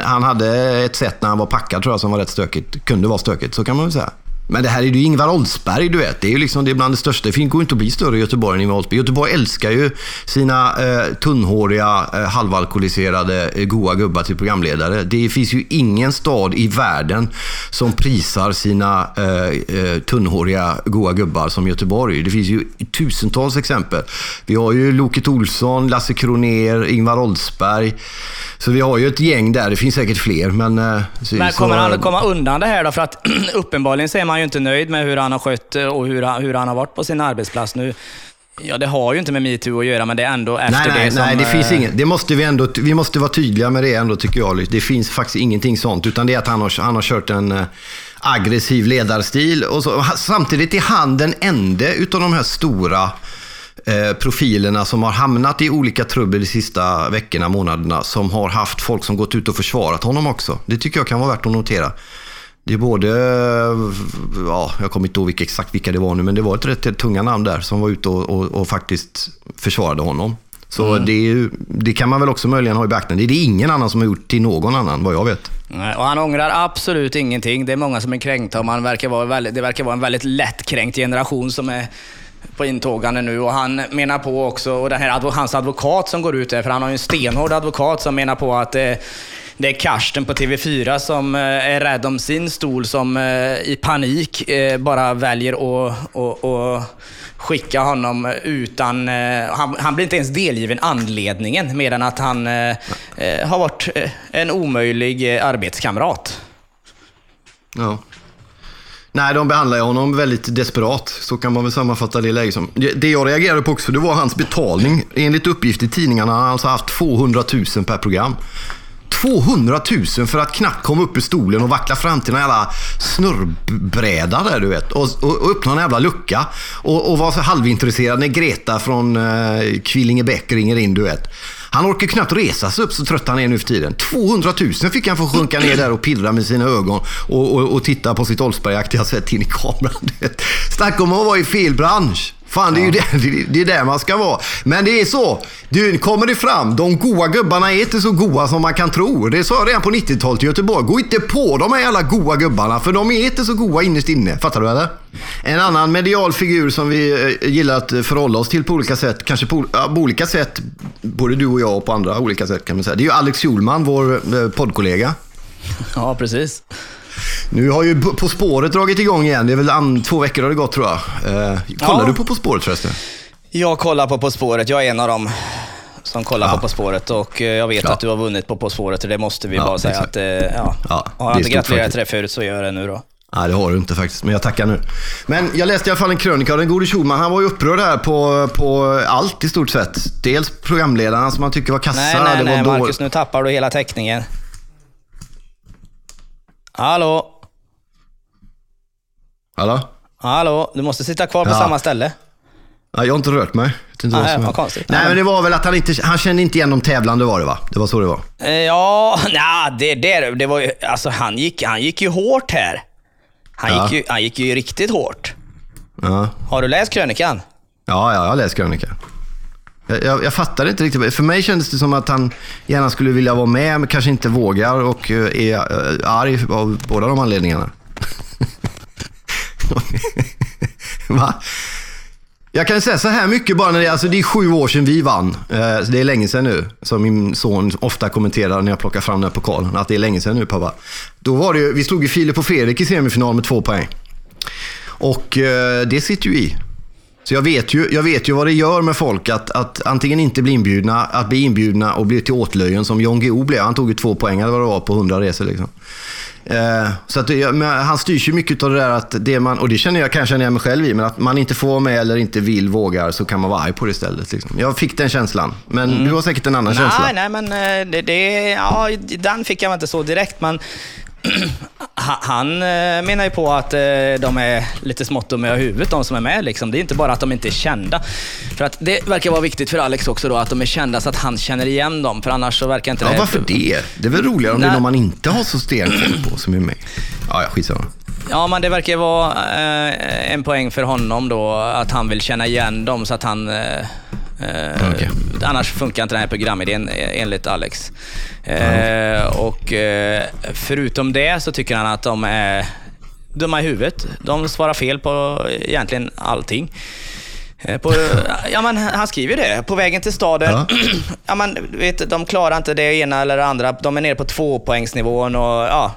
han hade ett sätt när han var packad, tror jag, som var rätt stökigt. Kunde vara stökigt, så kan man väl säga. Men det här är ju Ingvar Oldsberg, du vet. Det är ju liksom, det är bland det största. Det går inte att bli större i Göteborg än Ingvar Oldsberg. Göteborg älskar ju sina tunnhåriga, halvalkoholiserade, goa gubbar till programledare. Det finns ju ingen stad i världen som prisar sina tunnhåriga, goa gubbar som Göteborg. Det finns ju tusentals exempel. Vi har ju Loket Olsson, Lasse Kronér, Ingvar Oldsberg. Så vi har ju ett gäng där. Det finns säkert fler. Men kommer han att komma undan det här då? För att uppenbarligen säger man ju inte nöjd med hur han har skött och hur han har varit på sin arbetsplats nu. Ja, det har ju inte med MeToo att göra, men det är ändå efter det finns inget. Det måste vi måste vara tydliga med det ändå, tycker jag. Det finns faktiskt ingenting sånt, utan det är att han har kört en aggressiv ledarstil och så, samtidigt är han den ende utav de här stora profilerna som har hamnat i olika trubbel de sista veckorna, månaderna, som har haft folk som gått ut och försvarat honom också. Det tycker jag kan vara värt att notera. Det är både, jag kommer inte ihåg exakt vilka det var nu, men det var ett rätt tunga namn där som var ute och faktiskt försvarade honom. Så det kan man väl också möjligen ha i beaktande. Det är ingen annan som har gjort till någon annan, vad jag vet. Nej, och han ångrar absolut ingenting. Det är många som är kränkta och det verkar vara en väldigt lättkränkt generation som är på intågande nu, och han menar på också, och den här hans advokat som går ut där, för han har ju en stenhård advokat som menar på att det är Karsten på TV4 som är rädd om sin stol, som i panik bara väljer att skicka honom utan... Han blir inte ens delgiven anledningen, medan att han har varit en omöjlig arbetskamrat. Ja. Nej, de behandlar honom väldigt desperat. Så kan man väl sammanfatta det läget som. Det jag reagerade på också, det var hans betalning. Enligt uppgift i tidningarna har han alltså haft 200 000 per program. 200 000 för att knappt komma upp i stolen och vackla fram till en jävla snurrbräda där, du vet. Och öppna en jävla lucka. Och vara så halvintresserad när Greta från Kvillingebäck ringer in, du vet. Han orkar knappt resa sig upp, så trött han är nu för tiden. 200 000 fick han få sjunka ner där och pillra med sina ögon och titta på sitt Oldsberg-aktiga sätt in i kameran. Snacka om att vara i fel bransch. Fan, det är ju det är där man ska vara. Men det är så, du kommer det fram. De goa gubbarna är inte så goa som man kan tro. Det sa jag redan på 90-talet i Göteborg. Gå inte på de här alla goa gubbarna, för de är inte så goa innerst inne. Fattar du, eller? En annan medial figur som vi gillar att förhålla oss till på olika sätt, kanske på olika sätt, både du och jag och på andra olika sätt kan man säga. Det är ju Alex Schulman, vår poddkollega. Ja, precis. Nu har ju På spåret dragit igång igen. Det är väl 2 veckor har det gått, tror jag. Kollar du på spåret förresten? Jag kollar på spåret. Jag är en av dem som kollar på spåret. Och jag vet att du har vunnit på spåret. Och det måste vi bara säga att, har jag inte gratulerat till det förut, så gör jag det nu då. Nej, det har du inte faktiskt, men jag tackar nu. Men jag läste i alla fall en krönika av den gode Schulman. Han var ju upprörd här på allt i stort sett. Dels programledarna som han tycker var kassa. Nej, Marcus, nu tappar du hela teckningen. Hallå, du måste sitta kvar på samma ställe. Nej, jag har inte rört mig. Nej, men det var väl att han kände inte igen de tävlande, var det, va? Det var så det var. Det var ju, alltså han gick ju hårt här. Han gick ju riktigt hårt. Ja. Har du läst krönikan? Ja, jag har läst krönikan. Jag fattar inte riktigt. För mig kändes det som att han gärna skulle vilja vara med, men kanske inte vågar och är arg av båda de anledningarna. Va? Jag kan säga så här mycket bara när det är 7 år sedan vi vann. Det är länge sedan nu, som min son ofta kommenterar när jag plockar fram den här pokalen, att det är länge sedan nu, pappa. Då var det ju, vi slog ju Filip och Fredrik i semifinal med 2 poäng. Och det sitter ju i. Så jag vet ju vad det gör med folk att antingen inte bli inbjudna och bli till åtlöjen som Jonny Oble blev. Han tog ju 2 poäng eller vad det var på 100 resor liksom. Så att han styrs ju mycket av det där, att det man, och det känner jag kanske när jag mig själv i, men att man inte får med eller inte vill, vågar, så kan man vara arg på det istället liksom. Jag fick den känslan, men du har säkert en annan känsla. Nej, men den fick jag inte så direkt, men han menar ju på att de är lite smått och med huvudet, de som är med liksom. Det är inte bara att de inte är kända. För att det verkar vara viktigt för Alex också då, att de är kända så att han känner igen dem. För annars så verkar inte det. Ja, varför det? Det är väl roligare om det är någon man inte har så stenkoll på som är med. Ja, skitsamma. Ja, men det verkar vara en poäng för honom då, att han vill känna igen dem så att han... Okay. Annars funkar inte den här programidén enligt Alex. Och förutom det så tycker han att de är dumma i huvudet. De svarar fel på egentligen allting. På, ja, men han skriver det. På vägen till staden. Ja. Ja, men, vet, de klarar inte det ena eller det andra. De är nere på 2-poängsnivån. Och, ja.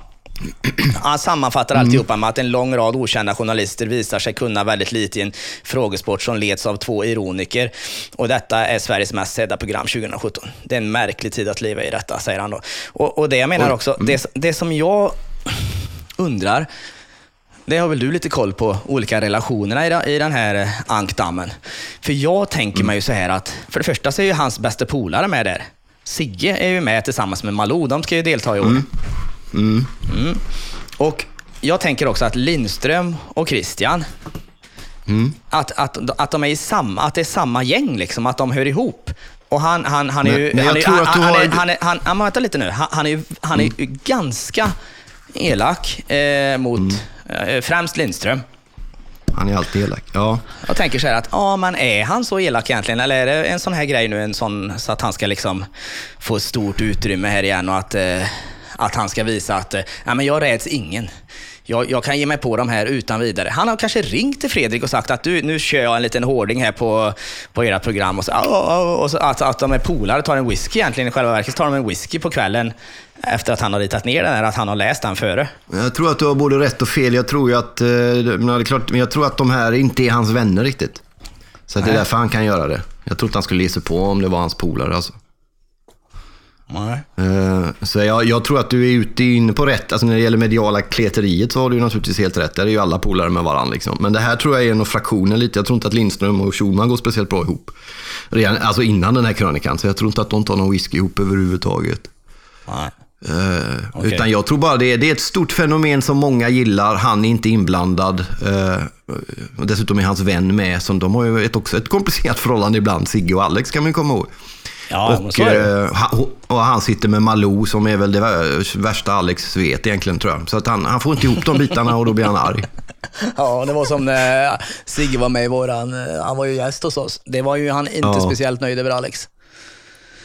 Han sammanfattar alltihopa med att en lång rad okända journalister visar sig kunna väldigt lite i en frågesport som leds av 2 ironiker. Och detta är Sveriges mest sedda program 2017. Det är en märklig tid att leva i detta, säger han då. Och det jag menar också, det som jag undrar, det har väl du lite koll på olika relationerna i den här ankdammen. För jag tänker mig ju så här att, för det första så är ju hans bästa polare med där. Sigge är ju med tillsammans med Malou, de ska ju delta i år. Och jag tänker också att Lindström och Christian, att de är i samma, att det är samma gäng liksom, att de hör ihop. Och han är ju, han vänta lite nu, han är ju ganska elak mot främst Lindström. Han är alltid elak. Ja. Jag tänker så här att men är han så elak egentligen, eller är det en sån här grej nu, en sån så att han ska liksom få stort utrymme här igen och att han ska visa att men jag räds ingen. Jag kan ge mig på de här utan vidare. Han har kanske ringt till Fredrik och sagt att du, nu kör jag en liten hårding här på era program. Och så, att de är polare tar en whisky egentligen. I själva verket tar de en whisky på kvällen efter att han har ritat ner den här, att han har läst den före. Jag tror att du har både rätt och fel. Jag tror att, jag tror att de här inte är hans vänner riktigt. Så att det är därför han kan göra det. Jag tror att han skulle läsa på om det var hans polare alltså. Så jag tror att du är ute inne på rätt. Alltså när det gäller mediala kleteriet så har du naturligtvis helt rätt. Det är ju alla polare med varandra liksom. Men det här tror jag är en fraktionen lite. Jag tror inte att Lindström och Schulman går speciellt bra ihop redan, alltså innan den här krönikan. Så jag tror inte att de tar någon whisky ihop överhuvudtaget. Okay. Utan jag tror bara det är ett stort fenomen som många gillar. Han är inte inblandad. Dessutom är hans vän med, som de har ju också ett komplicerat förhållande ibland. Sigge och Alex kan man komma ihåg. Ja, och han sitter med Malou som är väl det värsta Alex vet egentligen, tror jag. Så att han får inte ihop de bitarna och då blir han arg. Ja, det var som när Sigge var med i våran, han var ju gäst hos oss. Det var ju han inte speciellt nöjd över Alex.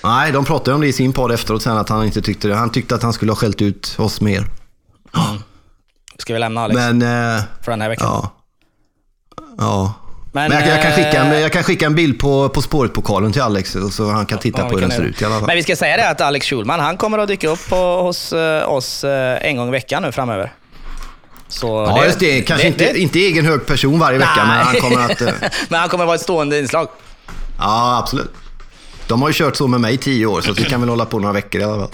Nej, de pratade om det i sin podd efteråt sen, att han inte tyckte det. Han tyckte att han skulle ha skällt ut oss mer. Ska vi lämna Alex för den här veckan? Ja. Men jag kan skicka en bild på spåret-pokalen till Alex så han kan titta på hur den ser ut i alla fall. Men vi ska säga det att Alex Schulman, han kommer att dyka upp hos oss en gång i veckan nu framöver. Så just det. Kanske inte egen hög person varje vecka, men han kommer att vara ett stående inslag. Ja, absolut. De har ju kört så med mig i 10 år, så att vi kan väl hålla på några veckor i alla fall.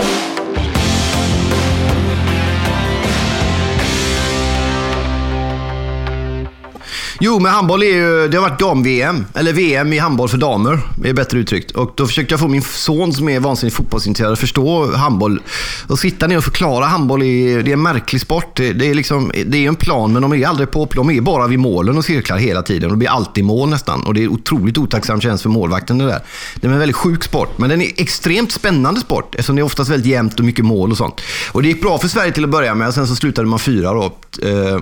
Jo, men handboll är ju, det har varit dam-VM, eller VM i handboll för damer, är bättre uttryckt. Och då försökte jag få min son som är vansinnigt fotbollsintresserad att förstå handboll. Och sitta ner och förklara handboll, det är en märklig sport. Det är liksom, det är en plan, men de är aldrig på, de är bara vid målen och cirklar hela tiden. Det blir alltid mål nästan, och det är otroligt otacksam tjänst för målvakten det där. Det är en väldigt sjuk sport, men den är extremt spännande sport eftersom det är oftast väldigt jämnt och mycket mål och sånt. Och det gick bra för Sverige till att börja med, och sen så slutade man 4 då,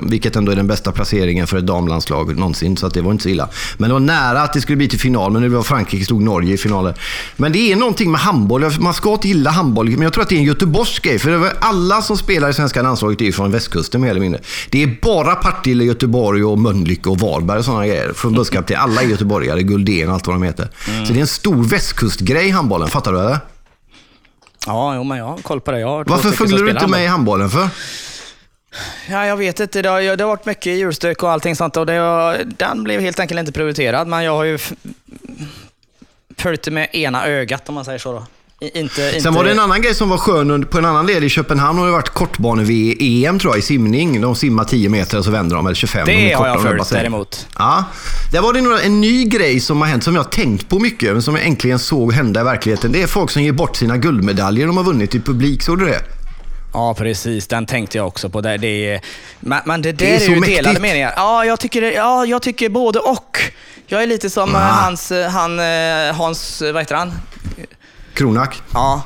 vilket ändå är den bästa placeringen för ett damlandslag någonsin, så att det var inte så illa. Men det var nära att det skulle bli till final, men nu var Frankrike, stod Norge i finalen. Men det är någonting med handboll, man ska inte gilla handboll, men jag tror att det är en göteborgsk grej, för det var alla som spelar i svenska landslaget är från västkusten mer eller mindre. Det är bara Partille, Göteborg och Mölnlycke och Varberg och sådana grejer, från buskap till alla göteborgare, Guldén och allt vad de heter. Så det är en stor västkustgrej, handbollen, fattar du det? Ja, men jag har koll på det. Varför följer du inte med i handbollen för? Ja, jag vet inte. Det har varit mycket djurstök och allting sånt, och den blev helt enkelt inte prioriterad. Men jag har ju följt med ena ögat, om man säger så då. Sen var det en annan grej som var skön. På en annan led i Köpenhamn har det varit kortbane-EM tror jag, i simning. De simmar 10 meter och så vänder de, eller 25. Det har jag följt däremot. Ja, där var det en ny grej som har hänt, som jag har tänkt på mycket, men som jag äntligen såg hända i verkligheten. Det är folk som ger bort sina guldmedaljer de har vunnit i publik, såg du det? Ja, precis. Den tänkte jag också på. Men det där är ju mäktigt. Delade meningar. Ja, jag tycker både och. Jag är lite som Hans, vad heter han? Kronak. Ja.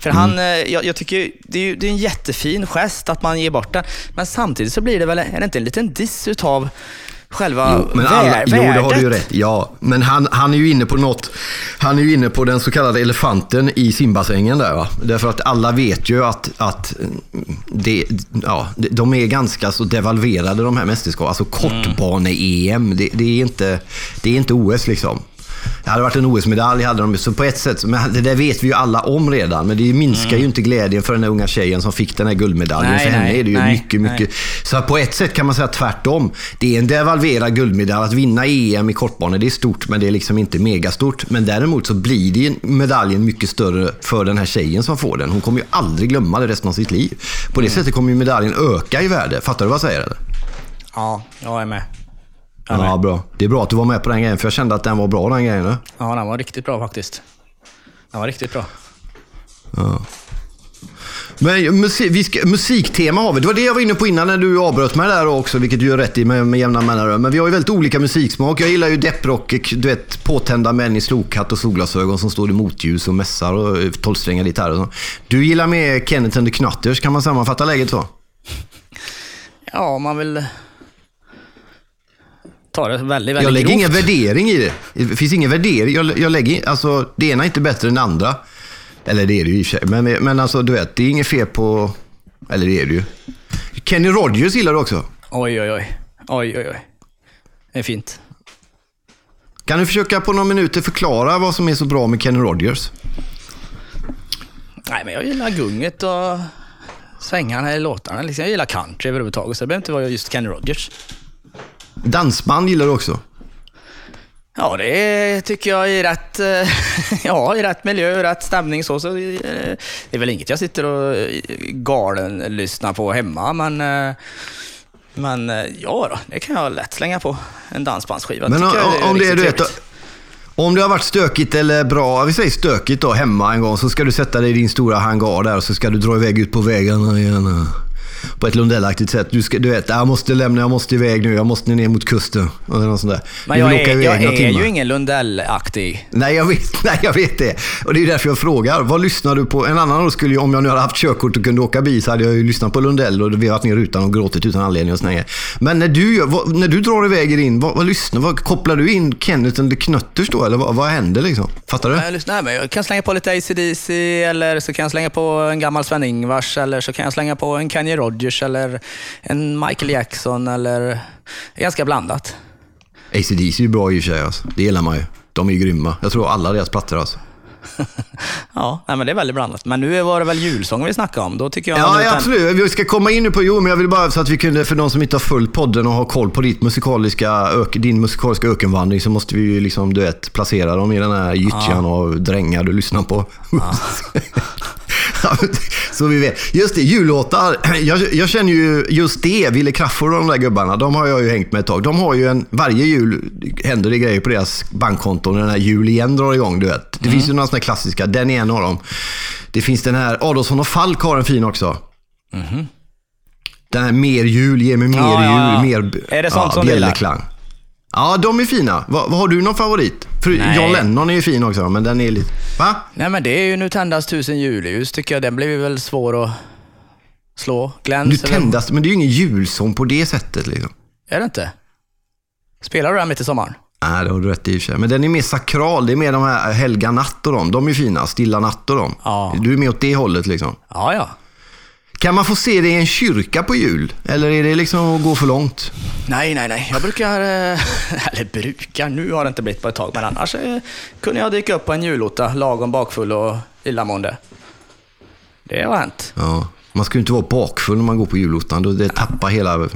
För jag tycker det är en jättefin gest att man ger bort den. Men samtidigt så blir det väl, är det inte en liten diss utav själva världen. Jo, det har du ju rätt. Ja, men han är ju inne på något. Han är ju inne på den så kallade elefanten i simbassängen där, va? Därför att alla vet ju att det, ja, de är ganska så devalverade, de här mästerskapen. Alltså kortbane-EM, det är inte OS liksom. Det hade varit en OS-medalj hade de, så på ett sätt, men det där vet vi ju alla om redan, men det minskar ju inte glädjen för den unga tjejen som fick den här guldmedaljen. Nej, för henne är det ju mycket. Så på ett sätt kan man säga tvärtom. Det är en devalverad guldmedalj att vinna EM i kortbane, det är stort, men det är liksom inte megastort. Men däremot så blir det medaljen mycket större för den här tjejen som får den. Hon kommer ju aldrig glömma det resten av sitt liv. På det sättet kommer ju medaljen öka i värde. Fattar du vad jag säger? Eller? Ja, jag är med. Ja, bra. Det är bra att du var med på den grejen, för jag kände att den var bra, den grejen nu. Ja, den var riktigt bra faktiskt. Den var riktigt bra. Ja. Men musiktema har vi. Det var det jag var inne på innan när du avbröt mig där också, vilket du gör rätt i med jämna mellanrum. Men vi har ju väldigt olika musiksmak. Jag gillar ju depprock, du vet, påtända män i slokhatt och solglasögon som står i motljus och mässar och tolvsträngade gitarr och så. Du gillar med Kenneth and the Knutters, kan man sammanfatta läget så? Ja, man vill... Väldigt jag lägger grovt. Ingen värdering i det. Det finns ingen värdering. Jag lägger, alltså, det ena är inte bättre än det andra. Eller det är det ju i och för sig. Men alltså, du vet, det är inget fel på... Eller det är det ju. Kenny Rogers gillar du också. Oj. Det är fint. Kan du försöka på några minuter förklara vad som är så bra med Kenny Rogers? Nej, men jag gillar gunget och svängarna i låtarna. Jag gillar country överhuvudtaget, så det behöver inte vara just Kenny Rogers. Dansband gillar du också? Ja, det tycker jag i rätt, ja, i rätt miljö, i rätt stämning. Så det är väl inget jag sitter och galen lyssnar på hemma, men ja då, det kan jag lätt slänga på en dansbandsskiva. Men om det är du vet, om det har varit stökigt eller bra, vi säger stökigt då, hemma en gång, så ska du sätta dig i din stora hangar där och så ska du dra iväg ut på vägarna igen. På ett Lundell-aktigt sätt. Du vet, jag måste iväg nu, jag måste ner mot kusten. Eller något sånt där. Men jag är ju ingen Lundell-aktig. Nej, jag vet det. Och det är ju därför jag frågar, vad lyssnar du på? En annan skulle ju, om jag nu hade haft körkort och kunde åka bil, så hade jag ju lyssnat på Lundell och vevat ner utan och gråtit utan anledning och sådär. Men när du drar iväg in, vad kopplar du in Kenneth and the Knutters då? Eller vad händer liksom? Fattar du? Jag kan slänga på lite ACDC, eller så kan jag slänga på en gammal Sven Ingvars, eller så kan jag slänga på en Kanye Rodgers eller en Michael Jackson, eller ganska blandat. ACDC är ju bra i och för sig, alltså. Det gillar man ju. De är ju grymma. Jag tror alla deras plattor, alltså. Ja, men det är väldigt blandat. Men nu var det väl julsång vi snackade om. Då tycker jag absolut. Vi ska komma in nu på men jag vill bara så att vi kunde, för de som inte har följt podden och har koll på din musikaliska ökenvandring, så måste vi ju liksom, du vet, placera dem i den här gyttjan och drängar du lyssnar på. Så vi vet. Just det, jullåtar. Jag känner ju just det, Ville Crafoord och de där gubbarna, de har jag ju hängt med ett tag. De har ju varje jul händer det grejer på deras bankkonton, den här jul igen drar igång, du vet. Det finns ju några sådana klassiska, den är en av dem. Det finns den här, Adolfsson och Falk har en fin också. Mm. Den här mer jul, ge mig mer jul. Mer, är det sånt som bjällerklang? Ja, de är fina. Har du någon favorit? För John Lennon är ju fin också, men den är lite... Va? Nej, men det är ju Nu tändas 1000 julljus, tycker jag. Den blir väl svår att slå. Gläns, nu tändas, men det är ju ingen julsång på det sättet, liksom. Är det inte? Spelar du den mitt i sommaren? Nej, det har du rätt i och för sig. Men den är mer sakral, det är mer de här Helga natt och dem. De är fina, Stilla natt och dem. Ja. Du är med åt det hållet, liksom. Ja, ja. Kan man få se det i en kyrka på jul? Eller är det liksom att gå för långt? Nej. Jag brukar... Eller brukar, nu har det inte blivit på ett tag. Men annars kunde jag dyka upp på en jullåta, lagom bakfull och illamående. Det har hänt. Ja, man ska ju inte vara bakfull när man går på jullåtan. Det tappar hela...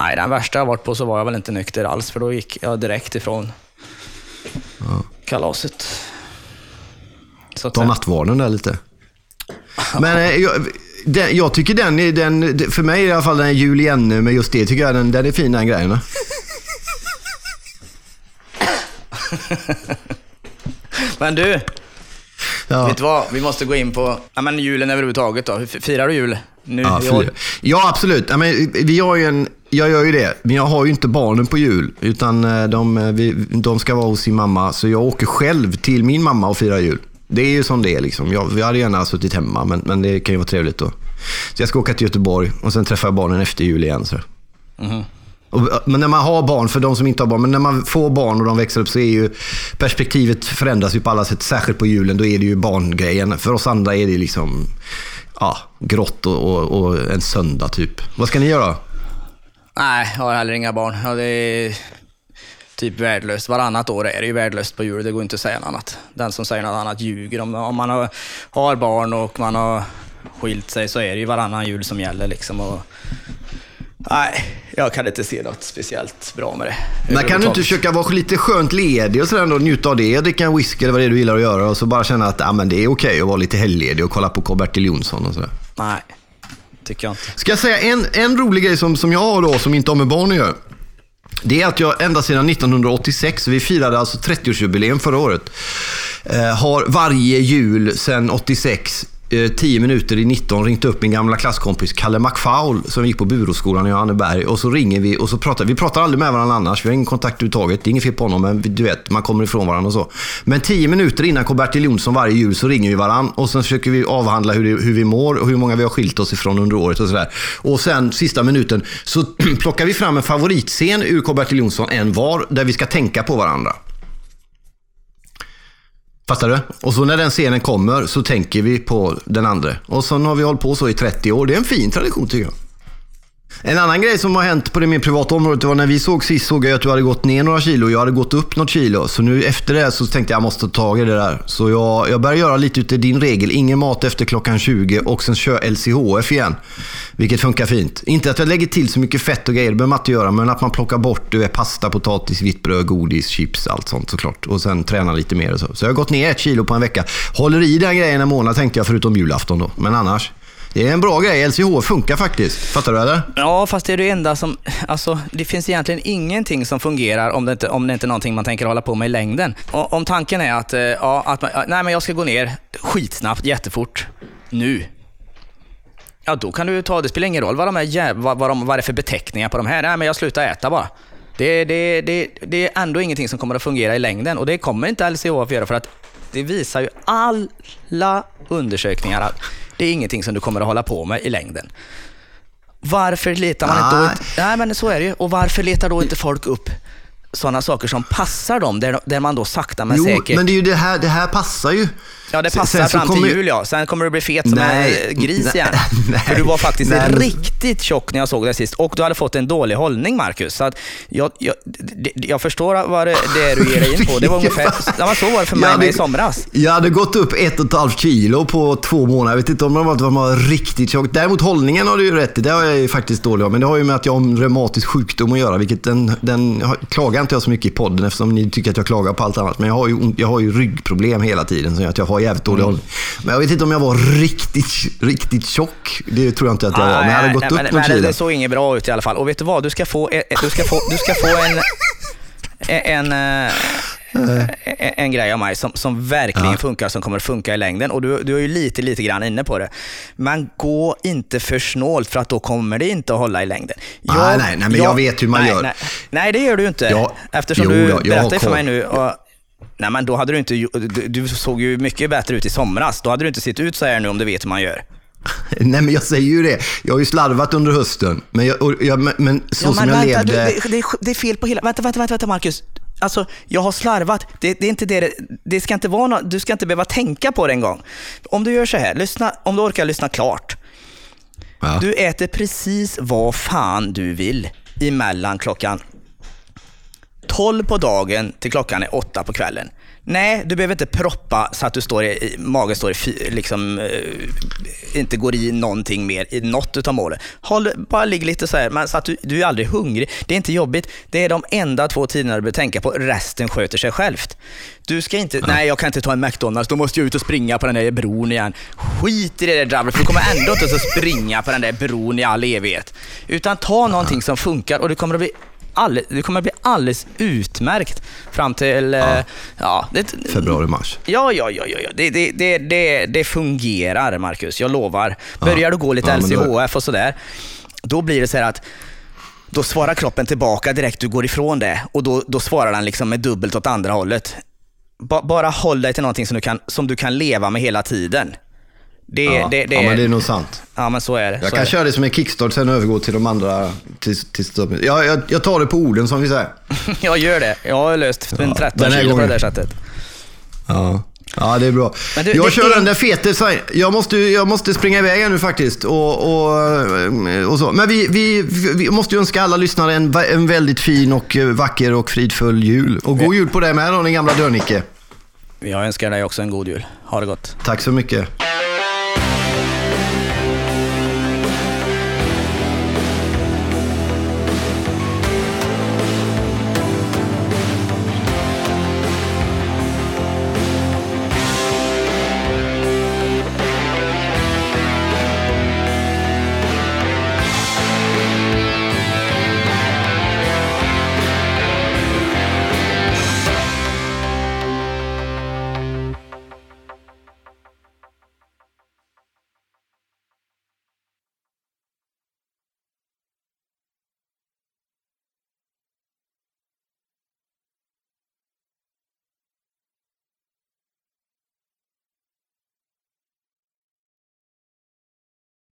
Nej, den värsta jag varit på så var jag väl inte nykter alls. För då gick jag direkt ifrån kalaset. Ta nattvarden där lite. Men jag tycker den för mig i alla fall, den är jul igen nu, men just det tycker jag den är fin, den grejen. Men du, vet du vad? Vi måste gå in på men julen överhuvudtaget då. Hur firar du jul? Nu, ja, absolut. Ja, men vi har ju jag gör ju det, men jag har ju inte barnen på jul, utan de ska vara hos sin mamma, så jag åker själv till min mamma och firar jul. Det är ju som det är liksom. Vi hade gärna suttit hemma, men det kan ju vara trevligt då. Så jag ska åka till Göteborg och sen träffa barnen efter jul igen. Så. Mm. Men när man har barn, för de som inte har barn, men när man får barn och de växer upp så är ju perspektivet förändras ju på alla sätt, särskilt på julen, då är det ju barngrejen. För oss andra är det liksom grått och en söndag typ. Vad ska ni göra? Nej, jag har heller inga barn. Ja, det är typ värdelöst. Varannat år är det ju värdelöst på jul, det går inte att säga något annat. Den som säger något annat ljuger. Om man har barn och man har skilt sig så är det ju varannan jul som gäller liksom, och nej, jag kan inte se något speciellt bra med det. Men kan du inte försöka vara lite skönt ledig och sådär och njuta av det? Dricka en whisky eller vad det är du gillar att göra och så bara känna att men det är okej att vara lite helgledig och kolla på Corbett Lidjonsson och sådär. Nej, tycker jag inte. Ska jag säga en rolig grej som jag har då, som inte har med barn att göra? Det är att jag ända sedan 1986, vi firade alltså 30-årsjubileum förra året, har varje jul sedan 86 10 minuter i 19 ringt upp min gamla klasskompis Kalle McFaul som gick på Buroskolan i Johanneberg, och så ringer vi och så pratar aldrig med varandra annars, vi har ingen kontakt överhuvudtaget, det är inget fel på honom, men du vet, man kommer ifrån varandra och så. Men 10 minuter innan Corbett Lidjonsson varje jul så ringer vi varandra och sen försöker vi avhandla hur vi mår och hur många vi har skilt oss ifrån under året och sådär. Och sen sista minuten så plockar vi fram en favoritscen ur Corbett Lidjonsson en var där vi ska tänka på varandra. Fattar du? Och så när den scenen kommer så tänker vi på den andra. Och så har vi hållit på så i 30 år. Det är en fin tradition tycker jag. En annan grej som har hänt på det mer privata området var när vi såg jag att du hade gått ner några kilo och jag hade gått upp något kilo. Så nu efter det så tänkte jag måste ta tag i det där. Så jag började göra lite ut i din regel. Ingen mat efter klockan 20 och sen kör LCHF igen. Vilket funkar fint. Inte att jag lägger till så mycket fett och grejer, det behöver man inte göra. Men att man plockar bort pasta, potatis, vitt bröd, godis, chips, allt sånt såklart. Och sen träna lite mer och så. Så jag har gått ner 1 kilo på en vecka. Håller i den grejen en månad tänkte jag, förutom julafton då. Men annars... det är en bra grej, LCH funkar faktiskt. Fattar du eller? Ja, fast det är det enda som... alltså, det finns egentligen ingenting som fungerar om det inte är någonting man tänker hålla på med i längden. Och, om tanken är att jag ska gå ner skitsnabbt, jättefort, nu. Ja, då kan du det spelar ingen roll vad det är för beteckningar på de här. Nej, men jag slutar äta bara. Det är ändå ingenting som kommer att fungera i längden. Och det kommer inte LCH att göra, för att det visar ju alla undersökningar att det är ingenting som du kommer att hålla på med i längden. Varför letar man inte... nej, men så är det ju. Och varför letar då inte folk upp sådana saker som passar dem, där man då sakta men säkert... men det är ju det här passar ju. Ja, det passar sen fram till jul, ja. Sen kommer du bli fet som en gris igen. För du var faktiskt riktigt tjock när jag såg det sist. Och du hade fått en dålig hållning, Marcus. Så att jag förstår vad det är du ger dig in på. Det var ungefär... ja, så var det för mig i somras. Jag hade gått upp 1,5 kilo på 2 månader. Jag vet inte om det var riktigt tjock. Däremot hållningen har du ju rätt i. Det har jag ju faktiskt dålig av. Men det har ju med att jag har en reumatisk sjukdom att göra. Vilket den klagar inte jag så mycket i podden, eftersom ni tycker att jag klagar på allt annat. Men jag har ju ryggproblem hela tiden, så att jag har jävligt dålig hållning. Men jag vet inte om jag var riktigt tjock. Det tror jag inte att jag var. Men jag hade gått upp någon kilo. Det såg inget bra ut i alla fall. Och vet du vad? Du ska få en grej av mig som verkligen funkar, som kommer att funka i längden. Och du är ju lite grann inne på det. Men gå inte för snålt, för att då kommer det inte att hålla i längden. Nej, men jag vet hur man gör. Nej, det gör du inte. Eftersom du berättar för mig nu... nej, men då hade du inte... Du såg ju mycket bättre ut i somras. Då hade du inte sett ut så här nu, om du vet hur man gör. Nej, men jag säger ju det. Jag har ju slarvat under hösten. Det är fel på hela... Vänta, Marcus. Alltså, jag har slarvat. Det är inte det. Det ska inte vara något. Du ska inte behöva tänka på det en gång. Om du gör så här, lyssna, om du orkar lyssna klart. Ja. Du äter precis vad fan du vill emellan klockan 12 på dagen till klockan är 8 på kvällen. Nej, du behöver inte proppa så att du magen står i liksom, inte går i någonting mer i något utav målet. Bara ligg lite så här, men så att du är aldrig hungrig. Det är inte jobbigt. Det är de enda 2 tiderna du behöver tänka på. Resten sköter sig självt. Du ska inte, nej jag kan inte ta en McDonalds, då måste jag ut och springa på den där bron igen. Skit i det där drabblet, för du kommer ändå inte att springa på den där bron i all evighet. Utan ta någonting som funkar, och du kommer att bli alldeles utmärkt fram till februari-mars. Ja. Det fungerar, Marcus. Jag lovar. Börjar du gå lite LCHF och sådär, då blir det så här att då svarar kroppen tillbaka direkt du går ifrån det. Och då svarar den liksom med dubbelt åt andra hållet. Bara håll dig till någonting som du kan leva med hela tiden. Det är men det är nog sant. Ja, men så är det. Jag kan köra det som en kickstart sen övergå till de andra till jag tar det på orden som vi säger. Jag gör det. Jag har löst 13 kilo på det där sättet. Ja. Ja, det är bra. Du, jag kör den där fete sign. Jag måste springa iväg nu faktiskt och så. Men vi måste ju önska alla lyssnare en väldigt fin och vacker och fridfull jul. Och god jul på dig med, den gamla Dörnicke. Jag önskar dig också en god jul. Ha det gott. Tack så mycket.